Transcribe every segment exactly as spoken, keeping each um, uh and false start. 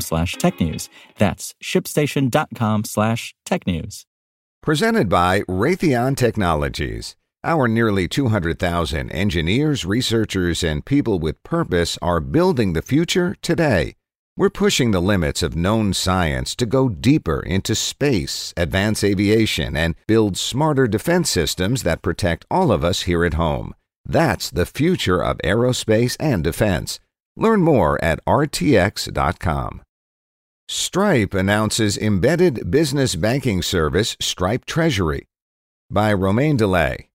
slash tech news. That's ShipStation.com slash tech news. Presented by Raytheon Technologies. Our nearly two hundred thousand engineers, researchers, and people with purpose are building the future today. We're pushing the limits of known science to go deeper into space, advance aviation, and build smarter defense systems that protect all of us here at home. That's the future of aerospace and defense. Learn more at r t x dot com. Stripe announces embedded business banking service Stripe Treasury. By Romain Delay.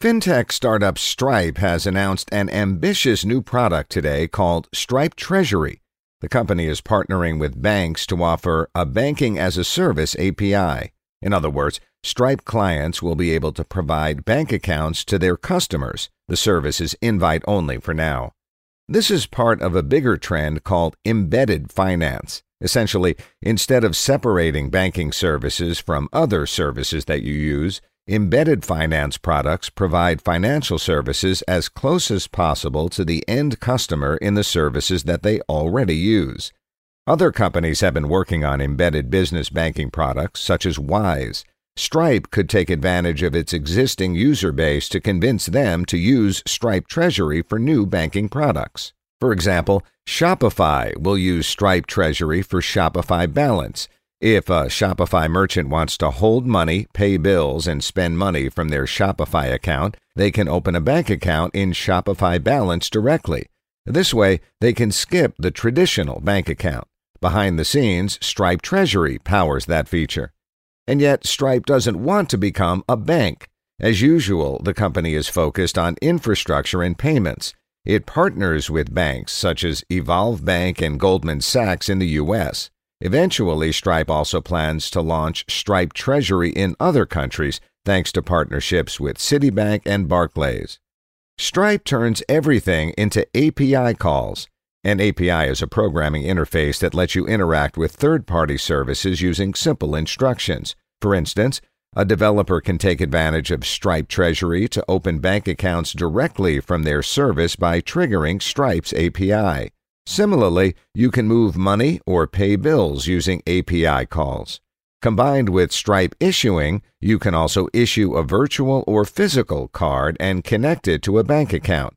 Fintech startup Stripe has announced an ambitious new product today called Stripe Treasury. The company is partnering with banks to offer a banking-as-a-service A P I. In other words, Stripe clients will be able to provide bank accounts to their customers. The service is invite-only for now. This is part of a bigger trend called embedded finance. Essentially, instead of separating banking services from other services that you use, embedded finance products provide financial services as close as possible to the end customer in the services that they already use. Other companies have been working on embedded business banking products, such as Wise. Stripe could take advantage of its existing user base to convince them to use Stripe Treasury for new banking products. For example, Shopify will use Stripe Treasury for Shopify Balance. If a Shopify merchant wants to hold money, pay bills, and spend money from their Shopify account, they can open a bank account in Shopify Balance directly. This way, they can skip the traditional bank account. Behind the scenes, Stripe Treasury powers that feature. And yet, Stripe doesn't want to become a bank. As usual, the company is focused on infrastructure and payments. It partners with banks such as Evolve Bank and Goldman Sachs in the U S. Eventually, Stripe also plans to launch Stripe Treasury in other countries, thanks to partnerships with Citibank and Barclays. Stripe turns everything into A P I calls. An A P I is a programming interface that lets you interact with third-party services using simple instructions. For instance, a developer can take advantage of Stripe Treasury to open bank accounts directly from their service by triggering Stripe's A P I. Similarly, you can move money or pay bills using A P I calls. Combined with Stripe Issuing, you can also issue a virtual or physical card and connect it to a bank account.